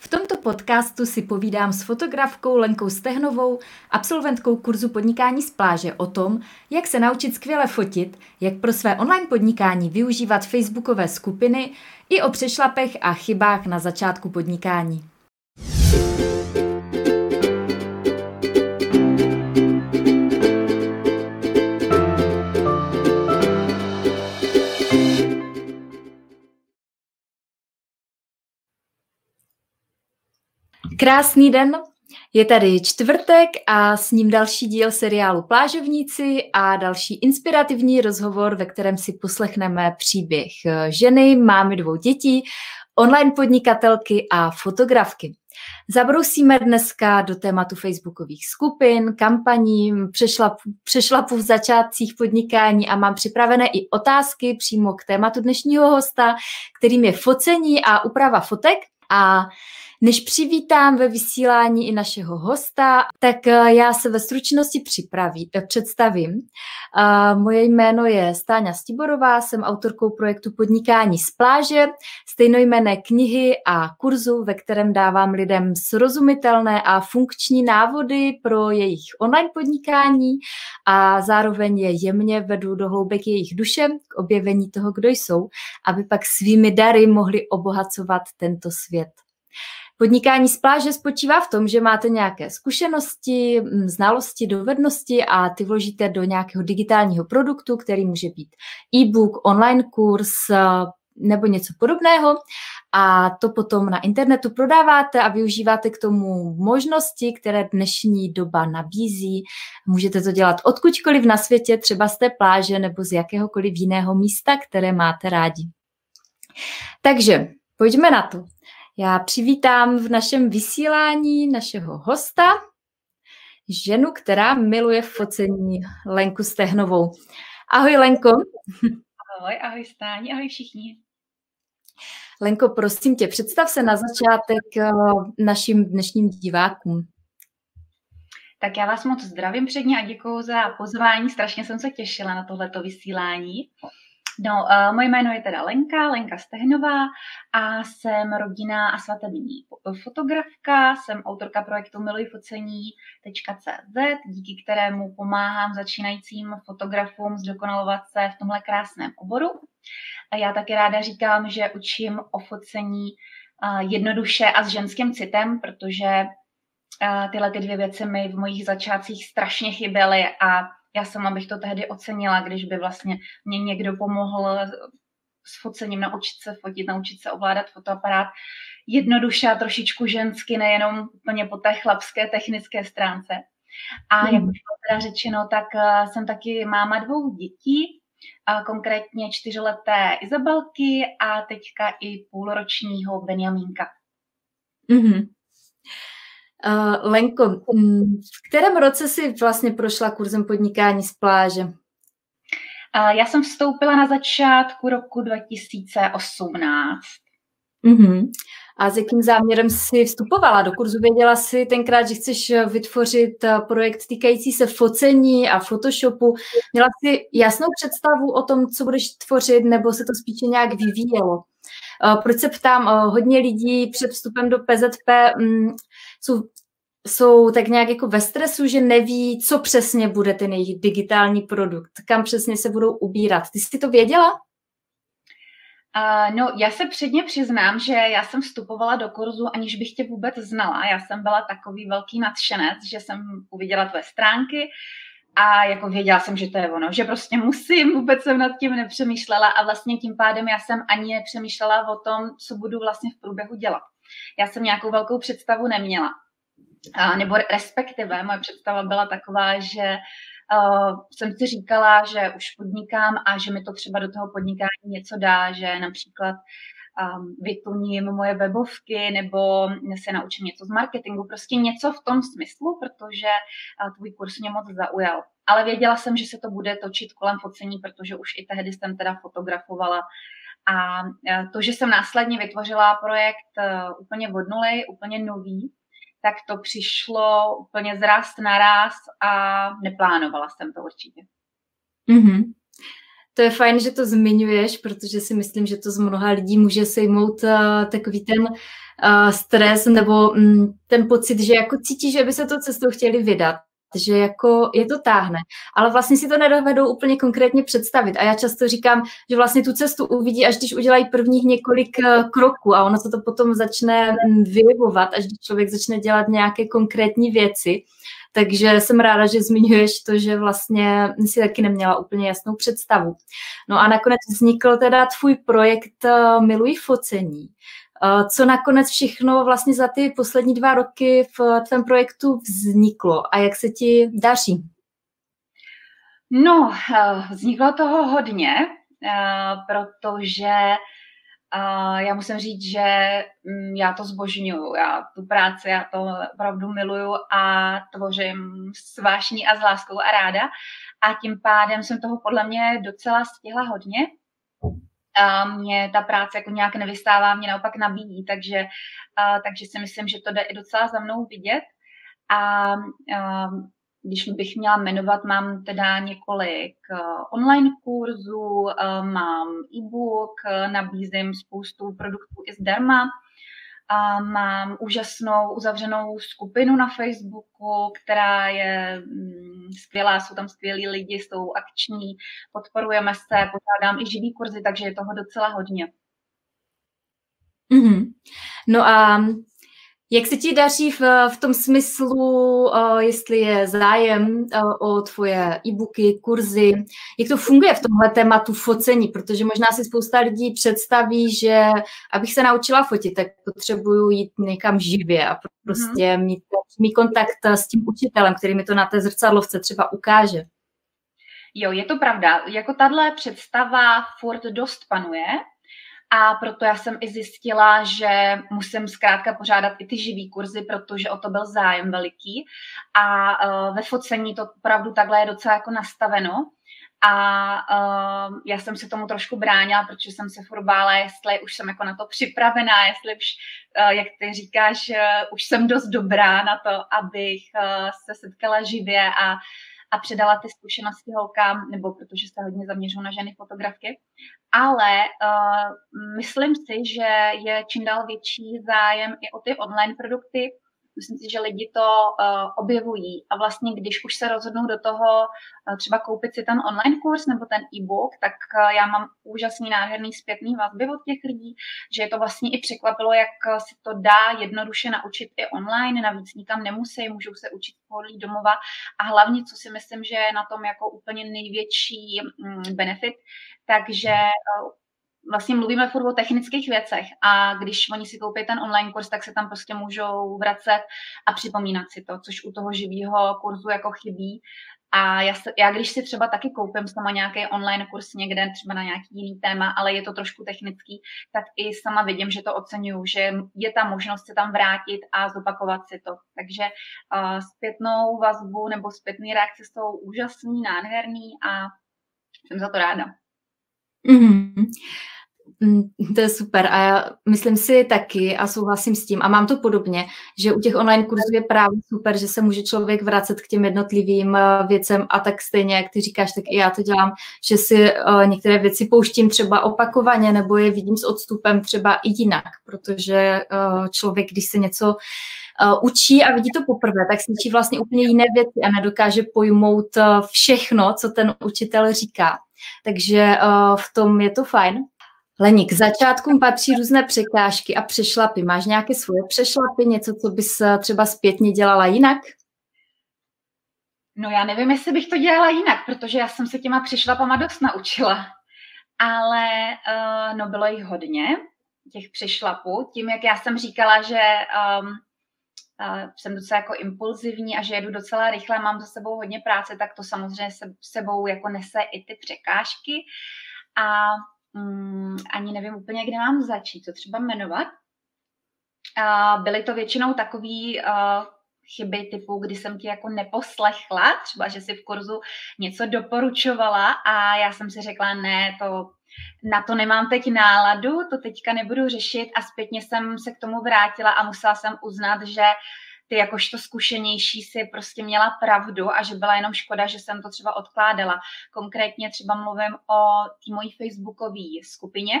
V tomto podcastu si povídám s fotografkou Lenkou Stehnovou, absolventkou kurzu Podnikání z pláže o tom, jak se naučit skvěle fotit, jak pro své online podnikání využívat facebookové skupiny i o přešlapech a chybách na začátku podnikání. Krásný den, je tady čtvrtek a s ním další díl seriálu Plážovníci a další inspirativní rozhovor, ve kterém si poslechneme příběh ženy, mámy 2 dětí, online podnikatelky a fotografky. Zabrousíme dneska do tématu facebookových skupin, kampaní, přešlapu v začátcích podnikání a mám připravené i otázky přímo k tématu dnešního hosta, kterým je focení a úprava fotek. A než přivítám ve vysílání i našeho hosta, tak já se ve stručnosti představím. Moje jméno je Stáňa Stiborová, jsem autorkou projektu Podnikání z pláže, stejnojmenné knihy a kurzu, ve kterém dávám lidem srozumitelné a funkční návody pro jejich online podnikání a zároveň je jemně vedu do hloubek jejich duše k objevení toho, kdo jsou, aby pak svými dary mohli obohacovat tento svět. Podnikání z pláže spočívá v tom, že máte nějaké zkušenosti, znalosti, dovednosti a ty vložíte do nějakého digitálního produktu, který může být e-book, online kurz nebo něco podobného a to potom na internetu prodáváte a využíváte k tomu možnosti, které dnešní doba nabízí. Můžete to dělat odkudkoliv na světě, třeba z té pláže nebo z jakéhokoliv jiného místa, které máte rádi. Takže pojďme na to. Já přivítám v našem vysílání našeho hosta, ženu, která miluje focení, Lenku Stehnovou. Ahoj, Lenko. Ahoj Stáni, ahoj všichni. Lenko, prosím tě, představ se na začátek našim dnešním divákům. Tak já vás moc zdravím předně a děkuju za pozvání, strašně jsem se těšila na tohleto vysílání. No, moje jméno je teda Lenka Stehnová a jsem rodinná a svatební fotografka, jsem autorka projektu milujifoceni.cz, díky kterému pomáhám začínajícím fotografům zdokonalovat se v tomhle krásném oboru. A já taky ráda říkám, že učím o focení jednoduše a s ženským citem, protože tyhle ty 2 věci mi v mojich začátcích strašně chyběly a já sama bych to tehdy ocenila, když by vlastně mě někdo pomohl s focením, naučit se fotit, naučit se ovládat fotoaparát jednoduše a trošičku žensky, nejenom úplně po té chlapské technické stránce. A jak už bylo teda řečeno, tak jsem taky máma 2 dětí, konkrétně 4leté Izabelky a teďka i půlročního Benjamínka. Mm-hmm. Lenko, v kterém roce jsi vlastně prošla kurzem Podnikání z pláže? Já jsem vstoupila na začátku roku 2018. Uh-huh. A s jakým záměrem jsi vstupovala do kurzu? Věděla jsi tenkrát, že chceš vytvořit projekt týkající se focení a Photoshopu. Měla jsi jasnou představu o tom, co budeš tvořit, nebo se to spíše nějak vyvíjelo? Proč se ptám? Hodně lidí před vstupem do PZP jsou tak nějak jako ve stresu, že neví, co přesně bude ten jejich digitální produkt, kam přesně se budou ubírat. Ty jsi to věděla? No, já se předně přiznám, že já jsem vstupovala do kurzu, aniž bych tě vůbec znala. Já jsem byla takový velký nadšenec, že jsem uviděla tvé stránky a jako věděla jsem, že to je ono, že prostě musím, vůbec jsem nad tím nepřemýšlela a vlastně tím pádem já jsem ani nepřemýšlela o tom, co budu vlastně v průběhu dělat. Já jsem nějakou velkou představu neměla, nebo respektive moje představa byla taková, že jsem si říkala, že už podnikám a že mi to třeba do toho podnikání něco dá, že například vyplním moje webovky nebo se naučím něco z marketingu, prostě něco v tom smyslu, protože tvůj kurz mě moc zaujal. Ale věděla jsem, že se to bude točit kolem focení, protože už i tehdy jsem teda fotografovala. A to, že jsem následně vytvořila projekt úplně od nuly, úplně nový, tak to přišlo úplně zraz naraz a neplánovala jsem to určitě. Mm-hmm. To je fajn, že to zmiňuješ, protože si myslím, že to z mnoha lidí může sejmout takový ten stres nebo ten pocit, že jako cítí, že by se to cestou chtěli vydat, že jako je to táhne, ale vlastně si to nedovedou úplně konkrétně představit a já často říkám, že vlastně tu cestu uvidí, až když udělají prvních několik kroků a ono se to potom začne vyjevovat, až když člověk začne dělat nějaké konkrétní věci. Takže jsem ráda, že zmiňuješ to, že vlastně si taky neměla úplně jasnou představu. No a nakonec vznikl teda tvůj projekt Miluji focení. Co nakonec všechno vlastně za ty poslední 2 roky v tvém projektu vzniklo a jak se ti daří? No, vzniklo toho hodně, protože já musím říct, že já to zbožňuju, já tu práci, já to opravdu miluju a tvořím s vášní a s láskou a ráda a tím pádem jsem toho podle mě docela stihla hodně. A mě ta práce jako nějak nevystává, mě naopak nabíjí, takže si myslím, že to jde i docela za mnou vidět. A když bych měla jmenovat, mám teda několik online kurzů, mám e-book, nabízím spoustu produktů i zdarma, mám úžasnou uzavřenou skupinu na Facebooku, která je skvělá, jsou tam skvělí lidi, jsou akční, podporujeme se, pořádám i živý kurzy, takže je toho docela hodně. Mm-hmm. No a jak se ti daří v tom smyslu, jestli je zájem o tvoje e-booky, kurzy, jak to funguje v tomhle tématu focení, protože možná si spousta lidí představí, že abych se naučila fotit, tak potřebuju jít někam živě a prostě mít kontakt s tím učitelem, který mi to na té zrcadlovce třeba ukáže. Jo, je to pravda. Jako tahle představa furt dost panuje. A proto já jsem i zjistila, že musím zkrátka pořádat i ty živý kurzy, protože o to byl zájem veliký. A ve focení to opravdu takhle je docela jako nastaveno. A já jsem se tomu trošku bránila, protože jsem se furt bála, jestli už jsem jako na to připravená, jestli už, jak ty říkáš, už jsem dost dobrá na to, abych se setkala živě a předala ty zkušenosti holkám, nebo protože se hodně zaměřují na ženy fotografky. Ale myslím si, že je čím dál větší zájem i o ty online produkty. Myslím si, že lidi to objevují a vlastně když už se rozhodnou do toho třeba koupit si ten online kurz nebo ten e-book, tak já mám úžasný, nádherný zpětný vazby od těch lidí, že je to vlastně i překvapilo, jak se to dá jednoduše naučit i online, navíc nikam nemusí, můžou se učit v pohodlí domova a hlavně, co si myslím, že je na tom jako úplně největší benefit, takže vlastně mluvíme furt o technických věcech a když oni si koupí ten online kurz, tak se tam prostě můžou vracet a připomínat si to, což u toho živýho kurzu jako chybí. A já když si třeba taky koupím sama nějaký online kurz někde, třeba na nějaký jiný téma, ale je to trošku technický, tak i sama vidím, že to oceňuju, že je ta možnost se tam vrátit a zopakovat si to. Takže zpětnou vazbu nebo zpětné reakce jsou úžasný, nádherný a jsem za to ráda. Mm-hmm. To je super a já myslím si taky a souhlasím s tím a mám to podobně, že u těch online kurzů je právě super, že se může člověk vracet k těm jednotlivým věcem a tak stejně, jak ty říkáš, tak i já to dělám, že si některé věci pouštím třeba opakovaně nebo je vidím s odstupem třeba i jinak, protože člověk, když se něco učí a vidí to poprvé, tak slyší vlastně úplně jiné věci a nedokáže pojmout všechno, co ten učitel říká. Takže v tom je to fajn. Leni, k začátkům patří různé překážky a přešlapy. Máš nějaké svoje přešlapy, něco, co bys třeba zpětně dělala jinak? No já nevím, jestli bych to dělala jinak, protože já jsem se těma přešlapama dost naučila. Ale no bylo jich hodně, těch přešlapů. Tím, jak já jsem říkala, že jsem docela jako impulzivní a že jedu docela rychle, mám za sebou hodně práce, tak to samozřejmě sebou jako nese i ty překážky a ani nevím úplně, kde mám začít, co třeba jmenovat. Byly to většinou takový chyby typu, kdy jsem ti jako neposlechla, třeba, že si v kurzu něco doporučovala a já jsem si řekla, ne, na to nemám teď náladu, to teďka nebudu řešit a zpětně jsem se k tomu vrátila a musela jsem uznat, že ty jakožto zkušenější si prostě měla pravdu a že byla jenom škoda, že jsem to třeba odkládala. Konkrétně třeba mluvím o té mojí facebookové skupině,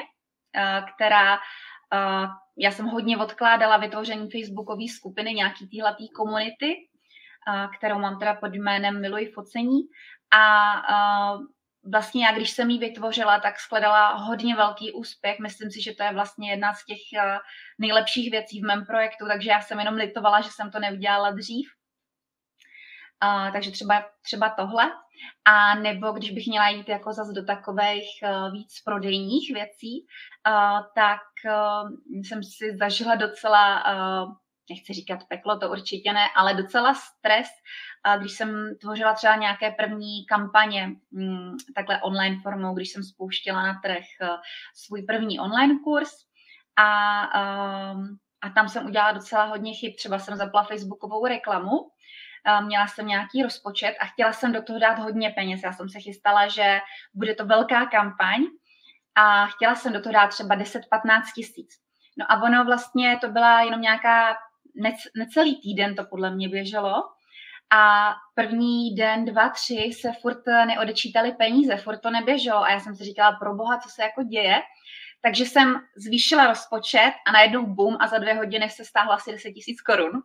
která, já jsem hodně odkládala vytvoření facebookové skupiny, nějaký téhleté komunity, kterou mám teda pod jménem Miluji focení, a vlastně já, když jsem ji vytvořila, tak skladala hodně velký úspěch. Myslím si, že to je vlastně jedna z těch nejlepších věcí v mém projektu, takže já jsem jenom litovala, že jsem to neudělala dřív. Takže třeba tohle. A nebo když bych měla jít jako zase do takových víc prodejních věcí, tak jsem si zažila docela, nechci říkat peklo, to určitě ne, ale docela stres, když jsem tvořila třeba nějaké první kampaně takhle online formou, když jsem spouštěla na trh svůj první online kurz a tam jsem udělala docela hodně chyb. Třeba jsem zapla facebookovou reklamu, měla jsem nějaký rozpočet a chtěla jsem do toho dát hodně peněz. Já jsem se chystala, že bude to velká kampaň a chtěla jsem do toho dát třeba 10-15 tisíc. No a ono vlastně to byla jenom nějaká, necelý týden to podle mě běželo a první den, dva, tři se furt neodečítaly peníze, furt to neběželo a já jsem si říkala, pro boha, co se jako děje, takže jsem zvýšila rozpočet a najednou bum a za 2 hodiny se stáhla asi 10 000 korun,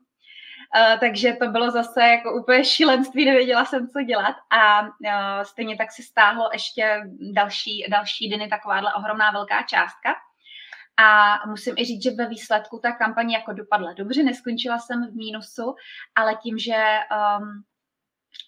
takže to bylo zase jako úplně šílenství, nevěděla jsem, co dělat a stejně tak se stáhlo ještě další dny takováhle ohromná velká částka. A musím i říct, že ve výsledku ta kampaně jako dopadla dobře, neskončila jsem v mínusu, ale tím, že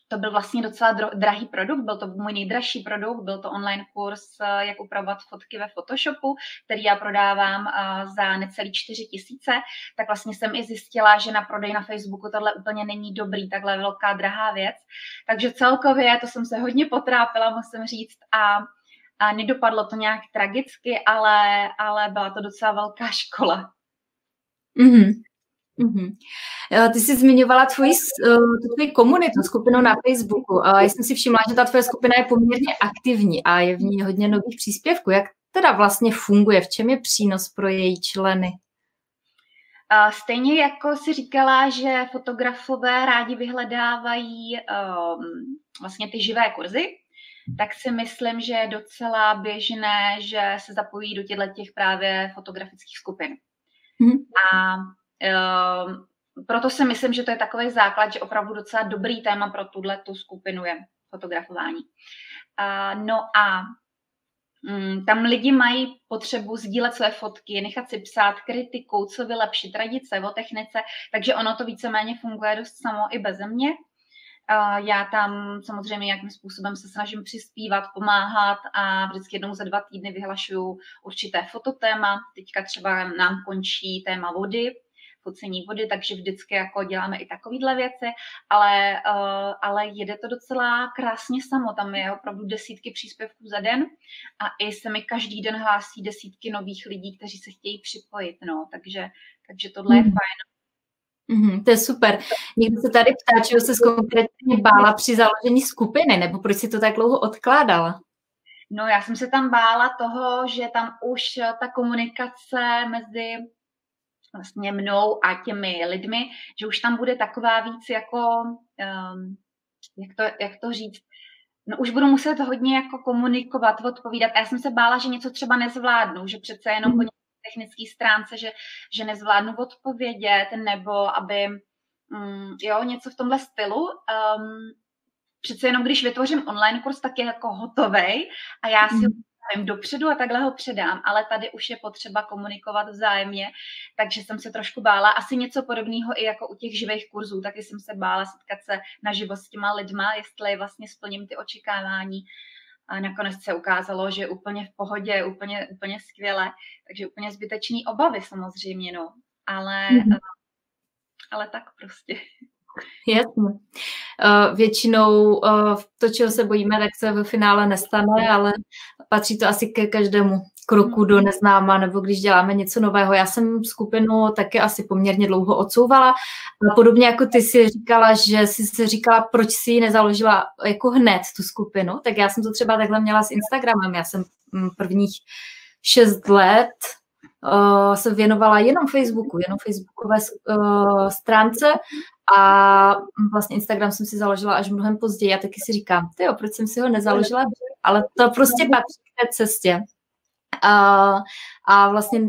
to byl vlastně docela drahý produkt, byl to můj nejdražší produkt, byl to online kurz, jak upravovat fotky ve Photoshopu, který já prodávám za necelý 4 000, tak vlastně jsem i zjistila, že na prodej na Facebooku tohle úplně není dobrý, takhle velká drahá věc. Takže celkově to jsem se hodně potrápila, musím říct, a nedopadlo to nějak tragicky, ale byla to docela velká škola. Mm-hmm. Mm-hmm. Ty jsi zmiňovala tvoji komunitu, skupinu na Facebooku. Já jsem si všimla, že ta tvoje skupina je poměrně aktivní a je v ní hodně nových příspěvků. Jak teda vlastně funguje? V čem je přínos pro její členy? Stejně jako si říkala, že fotografové rádi vyhledávají vlastně ty živé kurzy, tak si myslím, že je docela běžné, že se zapojí do těch právě fotografických skupin. A proto si myslím, že to je takový základ, že opravdu docela dobrý téma pro tu skupinu je fotografování. Tam lidi mají potřebu sdílet své fotky, nechat si psát kritiku, co vylepšit, radit se o technice, takže ono to víceméně funguje dost samo i beze mě. Já tam samozřejmě nějakým způsobem se snažím přispívat, pomáhat a vždycky jednou za 2 týdny vyhlašuju určité fototéma. Teďka třeba nám končí téma vody, focení vody, takže vždycky jako děláme i takovýhle věci, ale jede to docela krásně samo. Tam je opravdu desítky příspěvků za den a i se mi každý den hlásí desítky nových lidí, kteří se chtějí připojit. No, takže tohle je fajn. Mm-hmm, to je super. Někdo se tady ptá, čeho se konkrétně bála při založení skupiny, nebo proč si to tak dlouho odkládala? No, já jsem se tam bála toho, že tam už ta komunikace mezi vlastně mnou a těmi lidmi, že už tam bude taková víc jako, jak to říct, no už budu muset hodně jako komunikovat, odpovídat. A já jsem se bála, že něco třeba nezvládnu, že přece jenom po technické stránce, že nezvládnu odpovědět, nebo aby něco v tomhle stylu. Přece jenom když vytvořím online kurz, tak je jako hotovej a já si ho předám dopředu a takhle ho předám, ale tady už je potřeba komunikovat vzájemně, takže jsem se trošku bála. Asi něco podobného i jako u těch živých kurzů, taky jsem se bála setkat se naživo s těma lidma, jestli vlastně splním ty očekávání. A nakonec se ukázalo, že je úplně v pohodě, úplně skvěle, takže úplně zbytečný obavy samozřejmě, no. Ale tak prostě. Jasně. Většinou to, čeho se bojíme, tak se ve finále nestane, ale patří to asi ke každému kroku do neznáma, nebo když děláme něco nového. Já jsem skupinu taky asi poměrně dlouho odsouvala. Podobně jako ty si říkala, že jsi se říkala, proč si ji nezaložila jako hned tu skupinu, tak já jsem to třeba takhle měla s Instagramem. Já jsem prvních 6 let se věnovala jenom Facebooku, jenom facebookové stránce a vlastně Instagram jsem si založila až mnohem později a taky si říkám, tyjo, proč jsem si ho nezaložila, ale to prostě patří k té cestě. A vlastně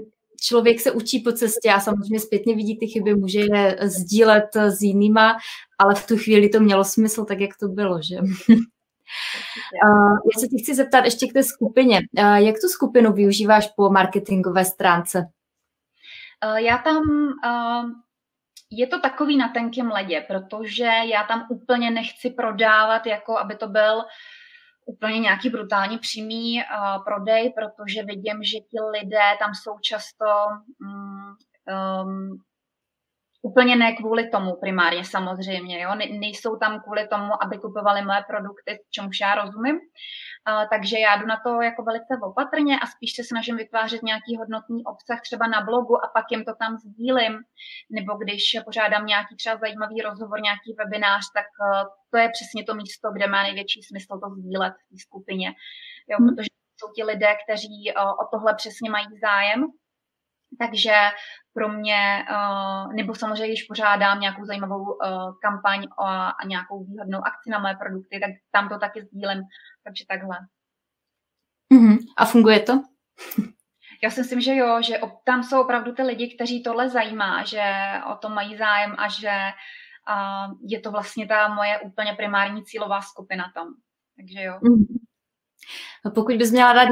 člověk se učí po cestě a samozřejmě zpětně vidí ty chyby, může je sdílet s jinýma, ale v tu chvíli to mělo smysl, tak jak to bylo, že? Já se ti chci zeptat ještě k té skupině. Jak tu skupinu využíváš po marketingové stránce? Já tam... Je to takový na tenkém ledě, protože já tam úplně nechci prodávat, jako aby to byl úplně nějaký brutální přímý prodej, protože vidím, že ti lidé tam jsou často úplně ne kvůli tomu primárně samozřejmě, jo? Nejsou tam kvůli tomu, aby kupovali moje produkty, čemuž já rozumím, takže já jdu na to jako velice opatrně a spíš se snažím vytvářet nějaký hodnotný obsah třeba na blogu a pak jim to tam sdílím, nebo když pořádám nějaký třeba zajímavý rozhovor, nějaký webinář, tak to je přesně to místo, kde má největší smysl to sdílet v té skupině, jo? Protože jsou ti lidé, kteří o tohle přesně mají zájem. Takže pro mě, nebo samozřejmě, když pořádám nějakou zajímavou kampaň a nějakou výhodnou akci na moje produkty, tak tam to taky sdílím, takže takhle. Mm-hmm. A funguje to? Já si myslím, že jo, že tam jsou opravdu ty lidi, kteří tohle zajímá, že o tom mají zájem a že je to vlastně ta moje úplně primární cílová skupina tam, takže jo. Mm-hmm. Pokud bys měla dát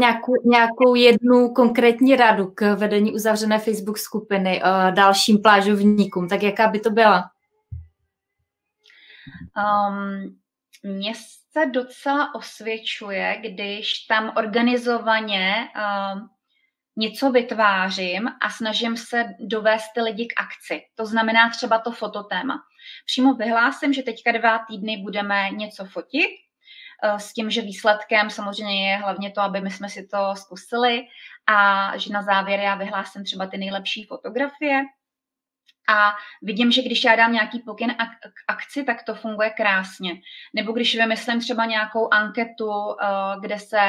nějakou jednu konkrétní radu k vedení uzavřené Facebook skupiny dalším plážovníkům, tak jaká by to byla? Mně se docela osvědčuje, když tam organizovaně něco vytvářím a snažím se dovést ty lidi k akci. To znamená třeba to fototéma. Přímo vyhlásím, že teďka 2 týdny budeme něco fotit, s tím, že výsledkem samozřejmě je hlavně to, aby my jsme si to zkusili a že na závěr já vyhlásím třeba ty nejlepší fotografie a vidím, že když já dám nějaký pokyn k akci, tak to funguje krásně. Nebo když vymyslím třeba nějakou anketu, kde se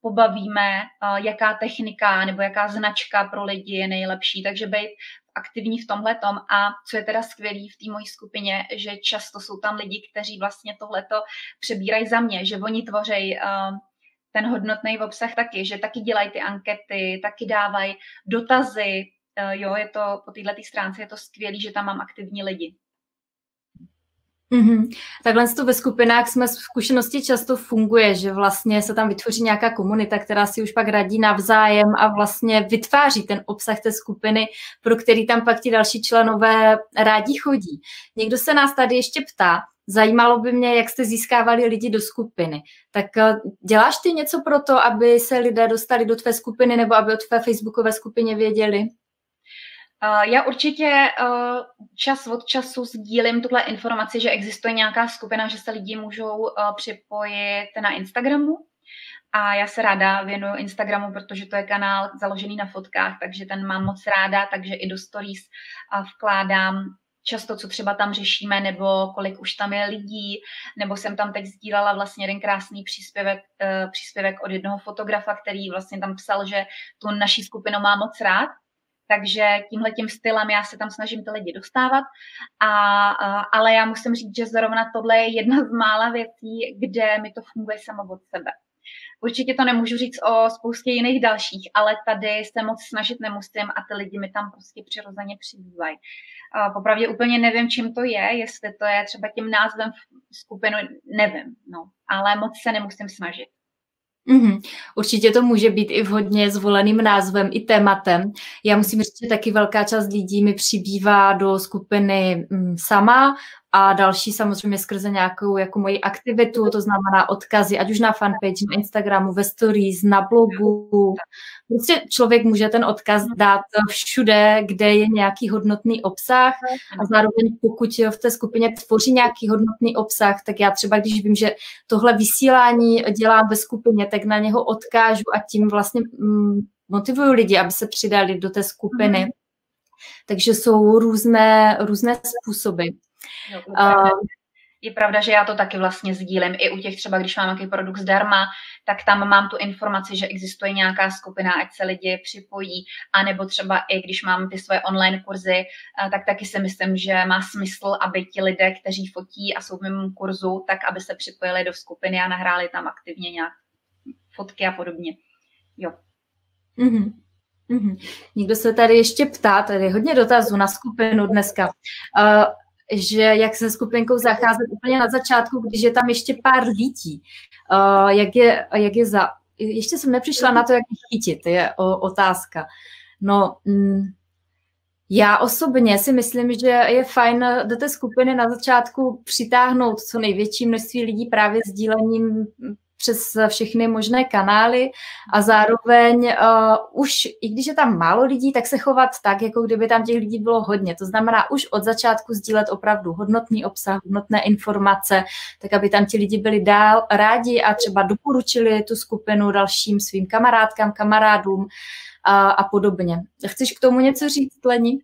pobavíme, jaká technika nebo jaká značka pro lidi je nejlepší, takže být aktivní v tomhletom a co je teda skvělý v té mojí skupině, že často jsou tam lidi, kteří vlastně tohleto přebírají za mě, že oni tvořejí ten hodnotný obsah taky, že taky dělají ty ankety, taky dávají dotazy, jo, je to po této stránce je to skvělý, že tam mám aktivní lidi. Mm-hmm. Takhle to ve skupinách jsme v zkušenosti často funguje, že vlastně se tam vytvoří nějaká komunita, která si už pak radí navzájem a vlastně vytváří ten obsah té skupiny, pro který tam pak ti další členové rádi chodí. Někdo se nás tady ještě ptá, zajímalo by mě, jak jste získávali lidi do skupiny. Tak děláš ty něco pro to, aby se lidé dostali do tvé skupiny nebo aby o tvé facebookové skupině věděli? Já určitě čas od času sdílím tuhle informaci, že existuje nějaká skupina, že se lidi můžou připojit na Instagramu a já se ráda věnuju Instagramu, protože to je kanál založený na fotkách, takže ten mám moc ráda, takže i do stories vkládám často, co třeba tam řešíme, nebo kolik už tam je lidí, nebo jsem tam teď sdílala vlastně jeden krásný příspěvek od jednoho fotografa, který vlastně tam psal, že tu naší skupinu má moc rád. Takže tímhletím stylem já se tam snažím ty lidi dostávat, ale já musím říct, že zrovna tohle je jedna z mála věcí, kde mi to funguje samo od sebe. Určitě to nemůžu říct o spoustě jiných dalších, ale tady se moc snažit nemusím a ty lidi mi tam prostě přirozeně přibývají. Popravdě úplně nevím, čím to je, jestli to je třeba tím názvem skupiny, nevím, no, ale moc se nemusím snažit. Mm-hmm. Určitě to může být i vhodně zvoleným názvem, i tématem. Já musím říct, že taky velká část lidí mi přibývá do skupiny sama a další samozřejmě skrze nějakou jako moji aktivitu, to znamená odkazy, ať už na fanpage, na Instagramu, ve stories, na blogu. Prostě člověk může ten odkaz dát všude, kde je nějaký hodnotný obsah a zároveň pokud v té skupině tvoří nějaký hodnotný obsah, tak já třeba, když vím, že tohle vysílání dělám ve skupině, tak na něho odkážu a tím vlastně motivuju lidi, aby se přidali do té skupiny. Takže jsou různé způsoby. No, Je pravda, že já to taky vlastně sdílím. I u těch třeba, když mám nějaký produkt zdarma, tak tam mám tu informaci, že existuje nějaká skupina, ať se lidi připojí. A nebo třeba i když mám ty svoje online kurzy, tak taky si myslím, že má smysl, aby ti lidé, kteří fotí a jsou v mém kurzu, tak aby se připojili do skupiny a nahráli tam aktivně nějak fotky a podobně. Jo. Mm-hmm. Někdo se tady ještě ptá, tady je hodně dotazů na skupinu dneska, že jak se skupinkou zacházet úplně na začátku, když je tam ještě pár lidí. Ještě jsem nepřišla na to, jak je chytit, je otázka. No, já osobně si myslím, že je fajn do té skupiny na začátku přitáhnout co největší množství lidí právě sdílením přes všechny možné kanály a zároveň už, i když je tam málo lidí, tak se chovat tak, jako kdyby tam těch lidí bylo hodně. To znamená už od začátku sdílet opravdu hodnotný obsah, hodnotné informace, tak aby tam ti lidi byli dál rádi a třeba doporučili tu skupinu dalším svým kamarádkám, kamarádům a podobně. Chceš k tomu něco říct, Leni?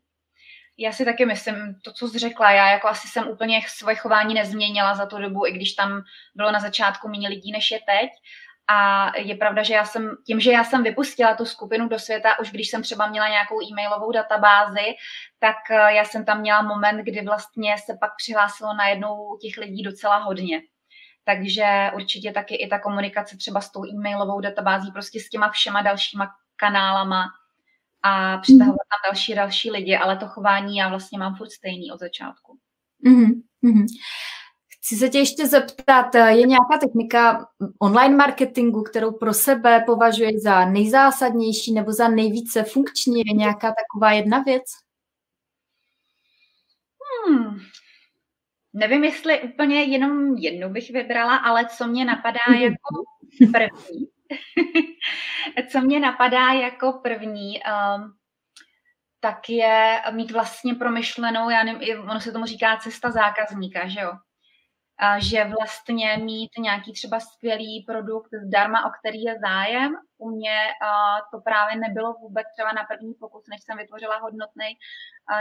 Já si taky myslím, to, co jsi řekla, já jako asi jsem úplně svoje chování nezměnila za tu dobu, i když tam bylo na začátku méně lidí, než je teď. A je pravda, že já jsem vypustila tu skupinu do světa, už když jsem třeba měla nějakou e-mailovou databázi, tak já jsem tam měla moment, kdy vlastně se pak přihlásilo najednou těch lidí docela hodně. Takže určitě taky i ta komunikace třeba s tou e-mailovou databází, prostě s těma všema dalšíma kanálama, a přitahovat tam další lidi, ale to chování já vlastně mám furt stejný od začátku. Mm-hmm. Chci se tě ještě zeptat, je nějaká technika online marketingu, kterou pro sebe považuješ za nejzásadnější nebo za nejvíce funkční? Je nějaká taková jedna věc? Nevím, jestli úplně jenom jednu bych vybrala, ale co mě napadá jako první. Tak je mít vlastně promyšlenou, ono se tomu říká cesta zákazníka, že jo? Že vlastně mít nějaký třeba skvělý produkt zdarma, o který je zájem. U mě to právě nebylo vůbec třeba na první pokus, než jsem vytvořila hodnotný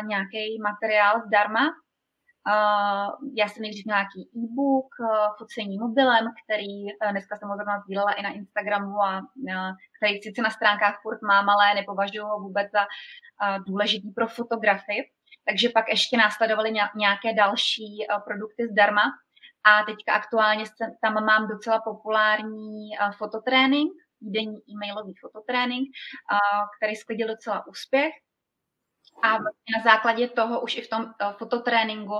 nějaký materiál zdarma. Já jsem nejdřív měla nějaký e-book focení mobilem, který dneska jsem ho zrovna sdílela i na Instagramu a který sice na stránkách furt mám, ale nepovažuji ho vůbec za důležitý pro fotografii. Takže pak ještě následovaly nějaké další produkty zdarma a teďka aktuálně tam mám docela populární fototrénink, týdenní e-mailový fototrénink, který sklidil docela úspěch. A na základě toho už i v tom fototréninku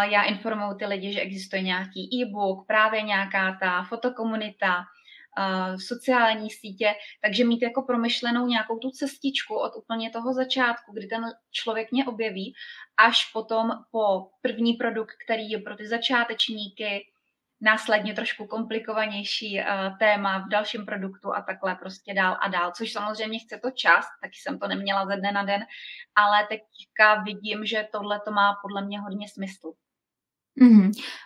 já informuji ty lidi, že existuje nějaký e-book, právě nějaká ta fotokomunita, sociální sítě, takže mít jako promyšlenou nějakou tu cestičku od úplně toho začátku, kdy ten člověk mě objeví, až potom po první produkt, který je pro ty začátečníky, následně trošku komplikovanější téma v dalším produktu a takhle prostě dál a dál, což samozřejmě chce to čas, taky jsem to neměla ze dne na den, ale teďka vidím, že tohle to má podle mě hodně smysl.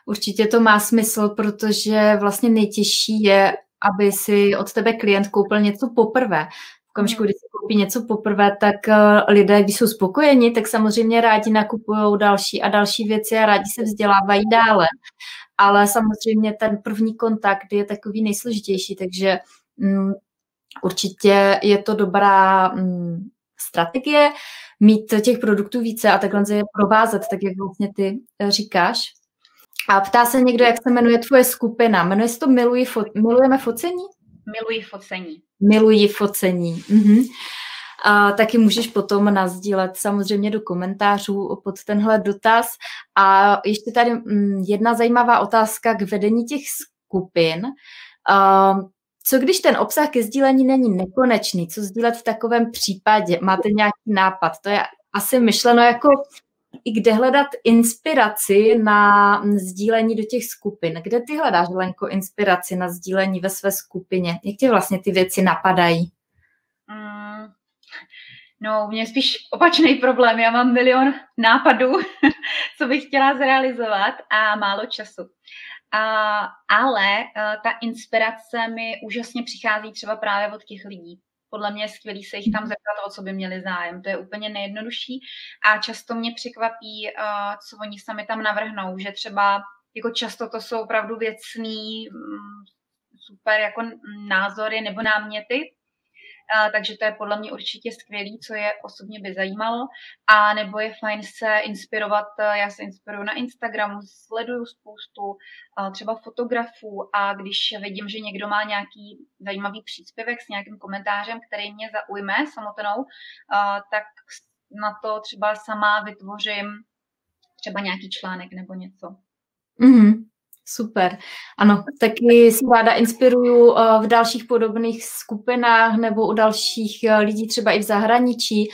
Určitě to má smysl, protože vlastně nejtěžší je, aby si od tebe klient koupil něco poprvé. V okamžiku, když si koupí něco poprvé, tak lidé, když jsou spokojeni, tak samozřejmě rádi nakupují další a další věci a rádi se vzdělávají dále. Ale samozřejmě ten první kontakt je takový nejsložitější, takže určitě je to dobrá strategie mít těch produktů více a takhle je provázet, tak jak vlastně ty říkáš. A ptá se někdo, jak se jmenuje tvoje skupina. Jmenuje se to Milujeme focení? Miluji focení. Mhm. A taky můžeš potom nasdílet samozřejmě do komentářů pod tenhle dotaz. A ještě tady jedna zajímavá otázka k vedení těch skupin. Co když ten obsah ke sdílení není nekonečný? Co sdílet v takovém případě? Máte nějaký nápad? To je asi myšleno jako i kde hledat inspiraci na sdílení do těch skupin. Kde ty hledáš, Lenko, inspiraci na sdílení ve své skupině? Jak tě vlastně ty věci napadají? No, mě spíš opačný problém. Já mám milion nápadů, co bych chtěla zrealizovat a málo času. Ale ta inspirace mi úžasně přichází třeba právě od těch lidí. Podle mě je skvělý se jich tam zeptat, o co by měli zájem. To je úplně nejjednodušší a často mě překvapí, co oni sami tam navrhnou, že třeba jako často to jsou opravdu věcný, super jako názory nebo náměty. Takže to je podle mě určitě skvělý, co je osobně by zajímalo. A nebo je fajn se inspirovat, já se inspiruju na Instagramu, sleduju spoustu třeba fotografů a když vidím, že někdo má nějaký zajímavý příspěvek s nějakým komentářem, který mě zaujme samotnou, tak na to třeba sama vytvořím třeba nějaký článek nebo něco. Mhm. Super. Ano, taky si ráda inspiruju v dalších podobných skupinách nebo u dalších lidí třeba i v zahraničí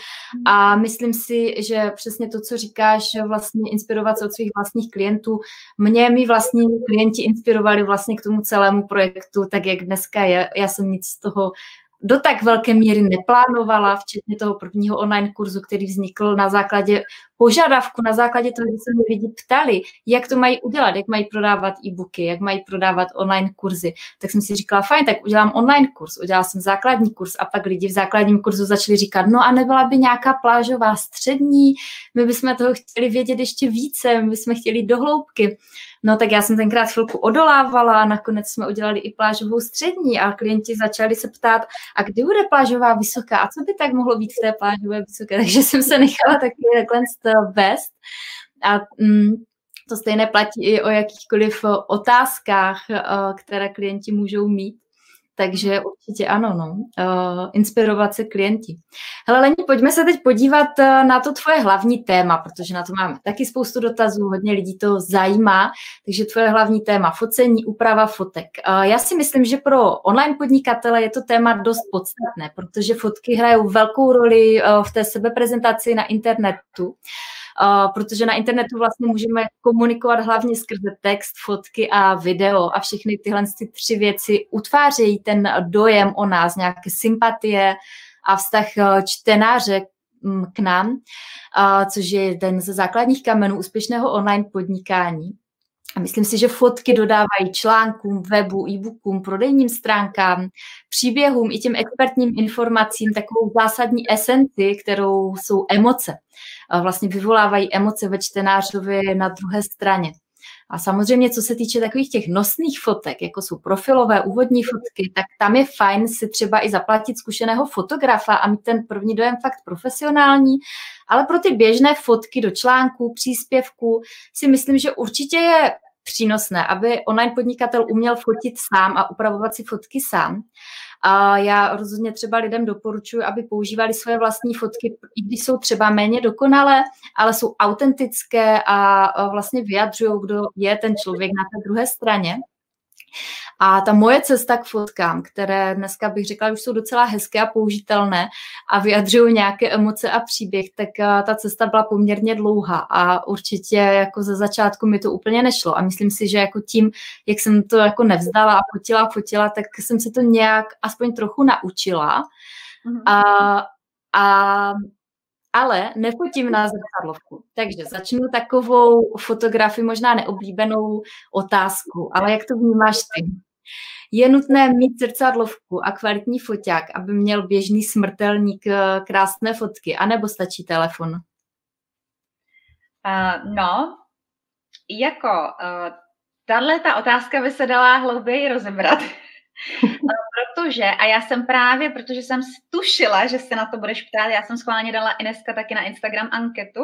a myslím si, že přesně to, co říkáš, vlastně inspirovat se od svých vlastních klientů. Mě mý vlastní klienti inspirovali vlastně k tomu celému projektu, tak jak dneska je. Já jsem nic z toho do tak velké míry neplánovala, včetně toho prvního online kurzu, který vznikl na základě požadavku, na základě toho, že se mě lidi ptali, jak to mají udělat, jak mají prodávat e-booky, jak mají prodávat online kurzy. Tak jsem si říkala, fajn, tak udělám online kurz, udělala jsem základní kurz a pak lidi v základním kurzu začali říkat, no a nebyla by nějaká plážová střední, my bychom toho chtěli vědět ještě více, my bychom chtěli do hloubky. No tak já jsem tenkrát chvilku odolávala a nakonec jsme udělali i plážovou střední a klienti začali se ptát, a kdy bude plážová vysoká a co by tak mohlo být v té plážové vysoké, takže jsem se nechala taky takhle vést a to stejné platí i o jakýchkoliv otázkách, které klienti můžou mít. Takže určitě ano, no. Inspirovat se klienti. Hele, Leni, pojďme se teď podívat na to tvoje hlavní téma, protože na to máme taky spoustu dotazů, hodně lidí to zajímá, takže tvoje hlavní téma, focení, úprava fotek. Já si myslím, že pro online podnikatele je to téma dost podstatné, protože fotky hrajou velkou roli v té sebeprezentaci na internetu. Protože na internetu vlastně můžeme komunikovat hlavně skrze text, fotky a video a všechny tyhle tři věci utvářejí ten dojem o nás, nějaké sympatie a vztah čtenáře k nám, což je jeden ze základních kamenů úspěšného online podnikání. A myslím si, že fotky dodávají článkům, webu, e-bookům, prodejním stránkám, příběhům i těm expertním informacím takovou zásadní esenci, kterou jsou emoce. Vlastně vyvolávají emoce ve čtenářovi na druhé straně. A samozřejmě, co se týče takových těch nosných fotek, jako jsou profilové, úvodní fotky, tak tam je fajn si třeba i zaplatit zkušeného fotografa a mít ten první dojem fakt profesionální, ale pro ty běžné fotky do článků, příspěvků si myslím, že určitě je přínosné, aby online podnikatel uměl fotit sám a upravovat si fotky sám. A já rozhodně třeba lidem doporučuji, aby používali svoje vlastní fotky, i když jsou třeba méně dokonalé, ale jsou autentické a vlastně vyjadřují, kdo je ten člověk na té druhé straně. A ta moje cesta k fotkám, které dneska bych řekla, už jsou docela hezké a použitelné a vyjadřují nějaké emoce a příběh, tak ta cesta byla poměrně dlouhá a určitě jako ze začátku mi to úplně nešlo a myslím si, že jako tím, jak jsem to jako nevzdala a fotila, tak jsem se to nějak aspoň trochu naučila ale nefotím na zrcadlovku. Takže začnu takovou fotografii, možná neoblíbenou otázku, ale jak to vnímáš ty? Je nutné mít zrcadlovku a kvalitní foťák, aby měl běžný smrtelník krásné fotky, anebo stačí telefon? Tato otázka by se dala hlouběji rozebrat. Protože jsem tušila, že se na to budeš ptát, já jsem schválně dala i dneska taky na Instagram anketu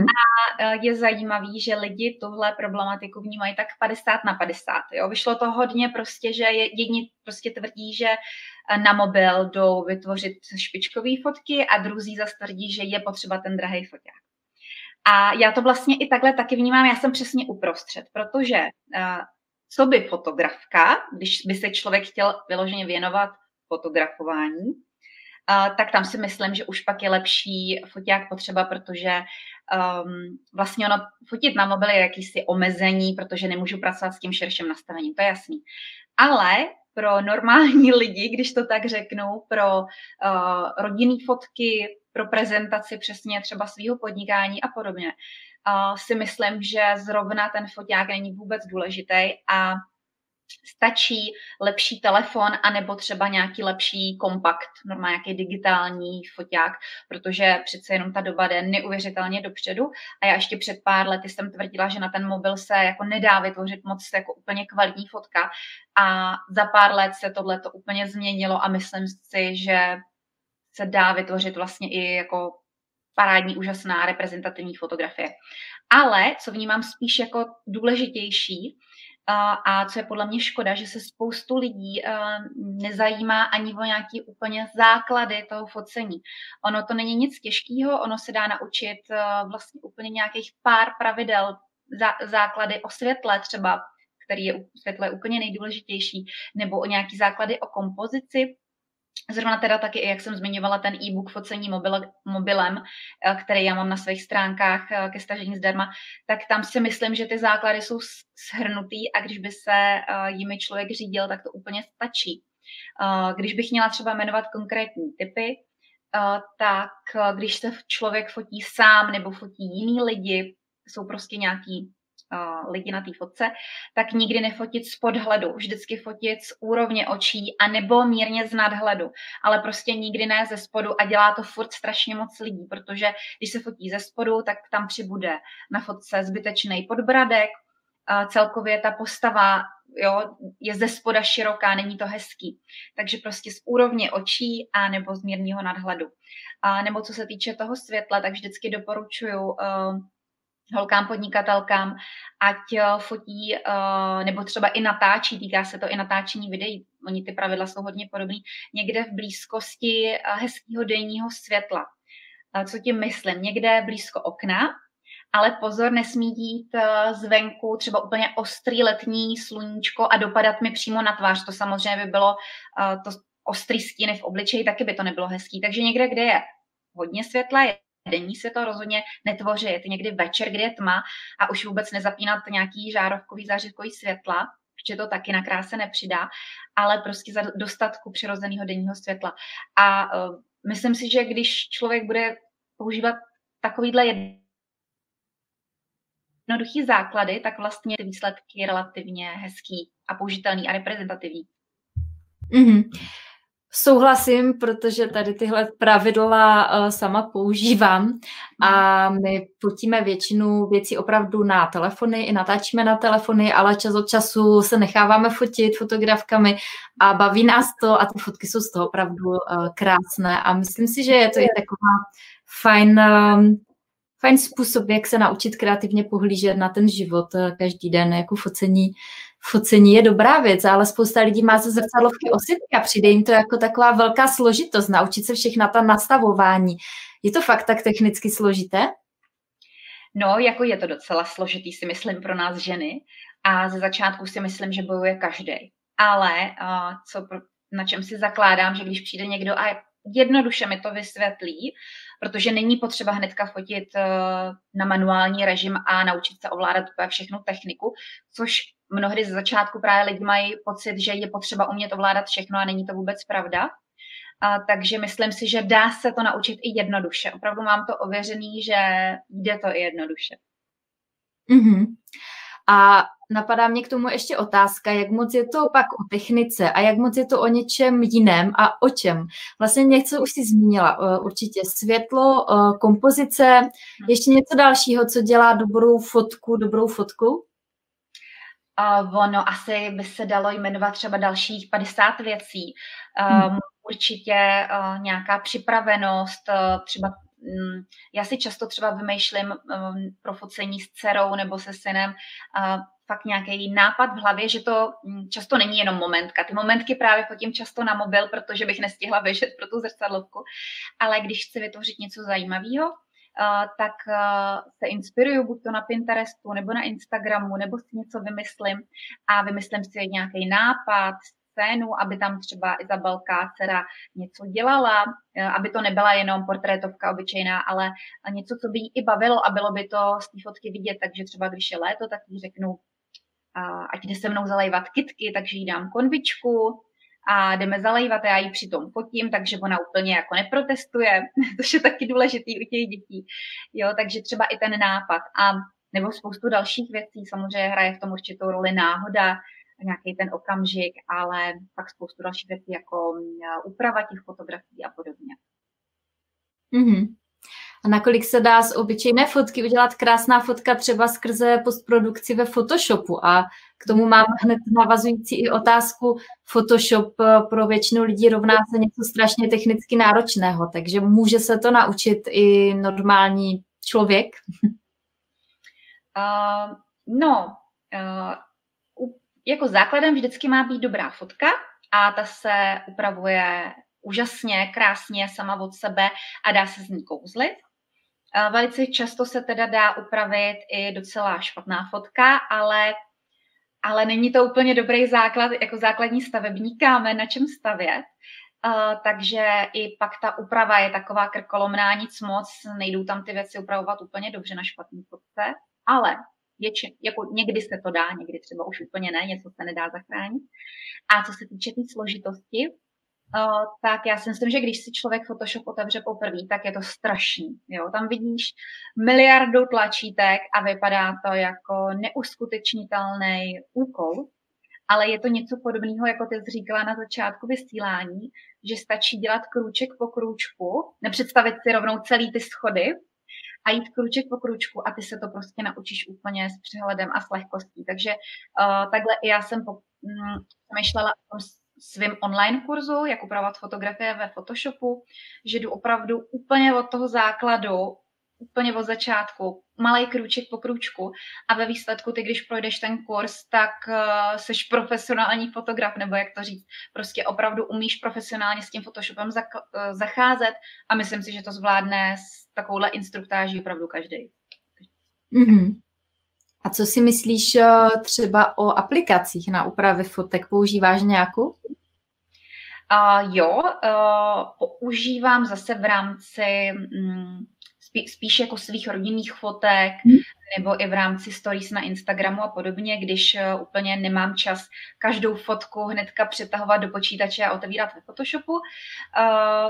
a je zajímavý, že lidi tuhle problematiku vnímají tak 50/50, jo, vyšlo to hodně prostě, že jedni prostě tvrdí, že na mobil jdou vytvořit špičkové fotky a druzí zase tvrdí, že je potřeba ten drahej foťák. A já to vlastně i takhle taky vnímám, já jsem přesně uprostřed, protože co by fotografka, když by se člověk chtěl vyloženě věnovat fotografování, tak tam si myslím, že už pak je lepší foťák potřeba, protože vlastně ono fotit na mobil je jakýsi omezení, protože nemůžu pracovat s tím širším nastavením, to je jasný. Ale pro normální lidi, když to tak řeknu, pro rodinné fotky, pro prezentaci přesně třeba svého podnikání a podobně, si myslím, že zrovna ten foťák není vůbec důležitý a stačí lepší telefon anebo třeba nějaký lepší kompakt, normálně nějaký digitální foťák, protože přece jenom ta doba jde neuvěřitelně dopředu a já ještě před pár lety jsem tvrdila, že na ten mobil se jako nedá vytvořit moc jako úplně kvalitní fotka a za pár let se tohle to úplně změnilo a myslím si, že se dá vytvořit vlastně i jako parádní, úžasná reprezentativní fotografie. Ale co vnímám spíš jako důležitější a co je podle mě škoda, že se spoustu lidí nezajímá ani o nějaký úplně základy toho focení. Ono to není nic těžkého, ono se dá naučit vlastně úplně nějakých pár pravidel, základy o světle třeba, který je světle úplně nejdůležitější, nebo o nějaký základy o kompozici. Zrovna teda taky, jak jsem zmiňovala, ten e-book Focení mobilem, který já mám na svých stránkách ke stažení zdarma, tak tam si myslím, že ty základy jsou shrnutý a když by se jimi člověk řídil, tak to úplně stačí. Když bych měla třeba jmenovat konkrétní typy, tak když se člověk fotí sám nebo fotí jiný lidi, jsou prostě nějaký lidi na té fotce, tak nikdy nefotit z podhledu, vždycky fotit z úrovně očí a nebo mírně z nadhledu, ale prostě nikdy ne ze spodu a dělá to furt strašně moc lidí, protože když se fotí ze spodu, tak tam přibude na fotce zbytečný podbradek, celkově ta postava je ze spoda široká, není to hezký, takže prostě z úrovně očí a nebo z mírného nadhledu. A nebo co se týče toho světla, tak vždycky doporučuju holkám, podnikatelkám, ať fotí nebo třeba i natáčí, týká se to i natáčení videí, oni ty pravidla jsou hodně podobný, někde v blízkosti hezkého denního světla. Co tím myslím? Někde blízko okna, ale pozor, nesmí jít zvenku třeba úplně ostrý letní sluníčko a dopadat mi přímo na tvář, to samozřejmě by bylo to ostrý stíny v obličeji, taky by to nebylo hezký, takže někde, kde je hodně světla, je denní světlo rozhodně netvoří, je to někdy večer, kdy je tma a už vůbec nezapínat nějaký žárovkový, zářivkový světla, protože to taky na kráse nepřidá, ale prostě za dostatku přirozeného denního světla. A myslím si, že když člověk bude používat takovýhle jednoduchý základy, tak vlastně ty výsledky je relativně hezký a použitelný a reprezentativní. Mhm. Souhlasím, protože tady tyhle pravidla sama používám a my fotíme většinu věcí opravdu na telefony, i natáčíme na telefony, ale čas od času se necháváme fotit fotografkami a baví nás to a ty fotky jsou z toho opravdu krásné a myslím si, že je to i taková fajn způsob, jak se naučit kreativně pohlížet na ten život každý den, jako focení. Focení je dobrá věc, ale spousta lidí má ze zrcadlovky osypky a přijde jim to jako taková velká složitost, naučit se všechna ta nastavování. Je to fakt tak technicky složité? No, jako je to docela složitý, si myslím, pro nás ženy a ze začátku si myslím, že bojuje každý. Ale na čem si zakládám, že když přijde někdo a jednoduše mi to vysvětlí, protože není potřeba hnedka fotit na manuální režim a naučit se ovládat všechnu techniku, což mnohdy ze začátku právě lidi mají pocit, že je potřeba umět ovládat všechno a není to vůbec pravda. Takže myslím si, že dá se to naučit i jednoduše. Opravdu mám to ověřený, že jde to i jednoduše. Mm-hmm. A napadá mě k tomu ještě otázka, jak moc je to pak o technice a jak moc je to o něčem jiném a o čem. Vlastně něco už jsi zmínila, určitě světlo, kompozice, ještě něco dalšího, co dělá dobrou fotku? Ono asi by se dalo jmenovat třeba dalších 50 věcí. Určitě nějaká připravenost, třeba já si často třeba vymýšlím pro focení s dcerou nebo se synem fakt nějaký nápad v hlavě, že to často není jenom momentka. Ty momentky právě fotím často na mobil, protože bych nestihla běžet pro tu zrcadlovku. Ale když chci vytvořit něco zajímavého, tak se inspiruju, buď to na Pinterestu, nebo na Instagramu, nebo si něco vymyslím a vymyslím si nějaký nápad, scénu, aby tam třeba Izabelka, dcera, něco dělala, aby to nebyla jenom portrétovka obyčejná, ale něco, co by jí i bavilo a bylo by to z té fotky vidět, takže třeba když je léto, tak jí řeknu, ať jde se mnou zalejvat kytky, takže jí dám konvičku a jdeme zalejvat a já ji přitom fotím, takže ona úplně jako neprotestuje, což je taky důležitý u těch dětí. Jo, takže třeba i ten nápad a nebo spoustu dalších věcí, samozřejmě hraje v tom určitou roli náhoda, nějaký ten okamžik, ale pak spoustu dalších věcí, jako úprava těch fotografií a podobně. Mm-hmm. A nakolik se dá z obyčejné fotky udělat krásná fotka třeba skrze postprodukci ve Photoshopu? A k tomu mám hned navazující i otázku. Photoshop pro většinu lidí rovná se něco strašně technicky náročného, takže může se to naučit i normální člověk? Jako základem vždycky má být dobrá fotka a ta se upravuje úžasně, krásně sama od sebe a dá se z ní kouzlit. Velice často se teda dá upravit i docela špatná fotka, ale není to úplně dobrý základ, jako základní stavební kámen, na čem stavět. Takže i pak ta úprava je taková krkolomná, nic moc, nejdou tam ty věci upravovat úplně dobře na špatný fotce, ale jako někdy se to dá, někdy třeba už úplně ne, něco se nedá zachránit. A co se týče té složitosti, tak já si myslím, že když si člověk Photoshop otevře poprvé, tak je to strašný. Jo? Tam vidíš miliardu tlačítek a vypadá to jako neuskutečnitelný úkol, ale je to něco podobného, jako ty jsi říkala na začátku vysílání, že stačí dělat krůček po krůčku, nepředstavit si rovnou celý ty schody a jít krůček po krůčku a ty se to prostě naučíš úplně s přehledem a s lehkostí. Takže takhle i já jsem myšlela o tom svým online kurzu, jak upravovat fotografie ve Photoshopu, že jdu opravdu úplně od toho základu, úplně od začátku, malej krůček po krůčku a ve výsledku ty, když projdeš ten kurz, tak seš profesionální fotograf, nebo jak to říct, prostě opravdu umíš profesionálně s tím Photoshopem zacházet a myslím si, že to zvládne s takovouhle instruktáží opravdu každý. Mm-hmm. A co si myslíš třeba o aplikacích na úpravy fotek? Používáš nějakou? Používám zase v rámci spíš jako svých rodinných fotek nebo i v rámci stories na Instagramu a podobně, když úplně nemám čas každou fotku hnedka přetahovat do počítače a otevírat ve Photoshopu.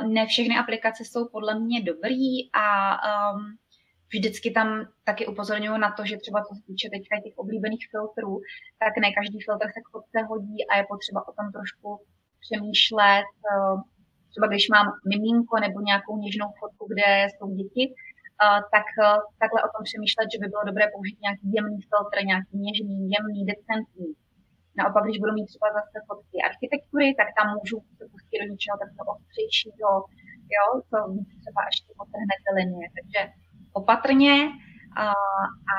Ne všechny aplikace jsou podle mě dobrý a vždycky tam taky upozorňuju na to, že třeba co se týče teďka těch oblíbených filtrů, tak ne každý filtr se k fotce hodí a je potřeba o tom trošku přemýšlet. Třeba když mám mimínko nebo nějakou něžnou fotku, kde jsou děti, tak takhle o tom přemýšlet, že by bylo dobré použít nějaký jemný filtr, nějaký něžný, jemný, decentní. Naopak, když budu mít třeba zase fotky architektury, tak tam můžu se pustit do něčeho takového ostřejšího, jo, to třeba ještě potrhne ty linie. Takže opatrně,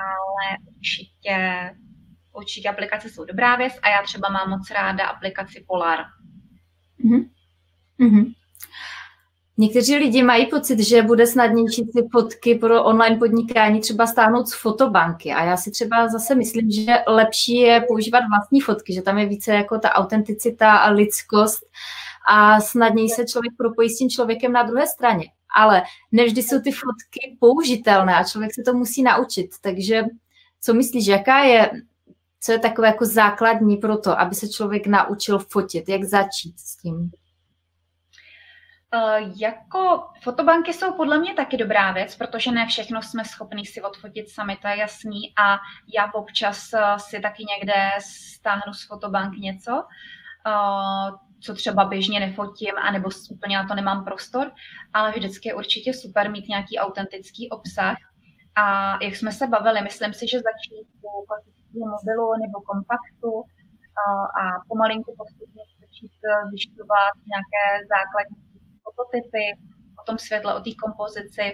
ale určitě aplikace jsou dobrá věc a já třeba mám moc ráda aplikaci Polar. Mm-hmm. Mm-hmm. Někteří lidi mají pocit, že bude snadnější ty fotky pro online podnikání třeba stáhnout z fotobanky a já si třeba zase myslím, že lepší je používat vlastní fotky, že tam je více jako ta autenticita a lidskost a snadněji se člověk propojí s tím člověkem na druhé straně. Ale nevždy jsou ty fotky použitelné a člověk se to musí naučit. Takže co myslíš, co je takové jako základní pro to, aby se člověk naučil fotit? Jak začít s tím? Jako fotobanky jsou podle mě taky dobrá věc, protože ne všechno jsme schopni si odfotit sami, to je jasný. A já občas si taky někde stáhnu z fotobank něco, co třeba běžně nefotím, anebo úplně na to nemám prostor, ale vždycky je určitě super mít nějaký autentický obsah. A jak jsme se bavili, myslím si, že začít u klasického mobilu nebo kompaktu a pomalinku postupně začít zjišťovat nějaké základní prototypy, o tom světle, o té kompozici.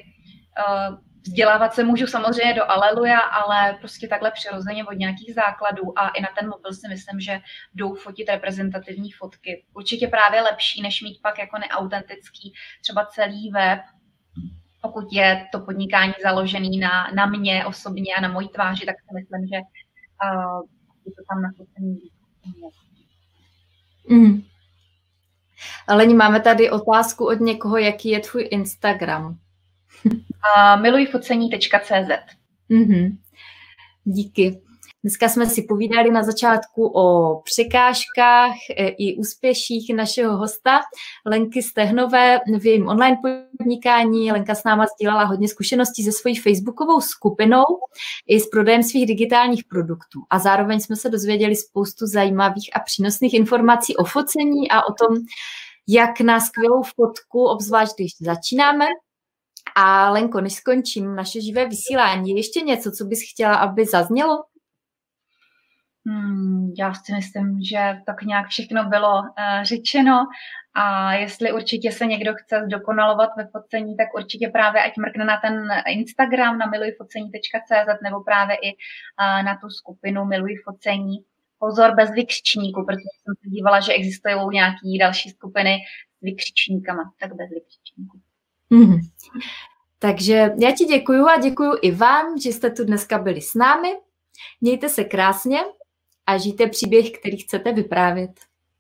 Vzdělávat se můžu samozřejmě do aleluja, ale prostě takhle přirozeně od nějakých základů a i na ten mobil si myslím, že jdou fotit reprezentativní fotky. Určitě právě lepší, než mít pak jako neautentický třeba celý web, pokud je to podnikání založený na mě osobně a na mojí tváři, tak si myslím, že je to tam na fotení. Mm. Leni, máme tady otázku od někoho, jaký je tvůj Instagram? Milujifoceni.cz. Mm-hmm. Díky. Dneska jsme si povídali na začátku o překážkách i úspěších našeho hosta Lenky Stehnové v jejím online podnikání. Lenka s náma sdílela hodně zkušeností se svojí facebookovou skupinou i s prodejem svých digitálních produktů. A zároveň jsme se dozvěděli spoustu zajímavých a přínosných informací o focení a o tom, jak na skvělou fotku, obzvlášť když začínáme. A Lenko, než skončím naše živé vysílání, je ještě něco, co bys chtěla, aby zaznělo? Já si myslím, že tak nějak všechno bylo řečeno, a jestli určitě se někdo chce zdokonalovat ve focení, tak určitě právě ať mrkne na ten Instagram, na milujifoceni.cz, nebo právě i na tu skupinu milujifoceni. Pozor, bez vykřičníku, protože jsem se dívala, že existují nějaké další skupiny s vykřičníkama, tak bez vykřičníku. Mm-hmm. Takže já ti děkuju a děkuju i vám, že jste tu dneska byli s námi. Mějte se krásně a žijte příběh, který chcete vyprávět.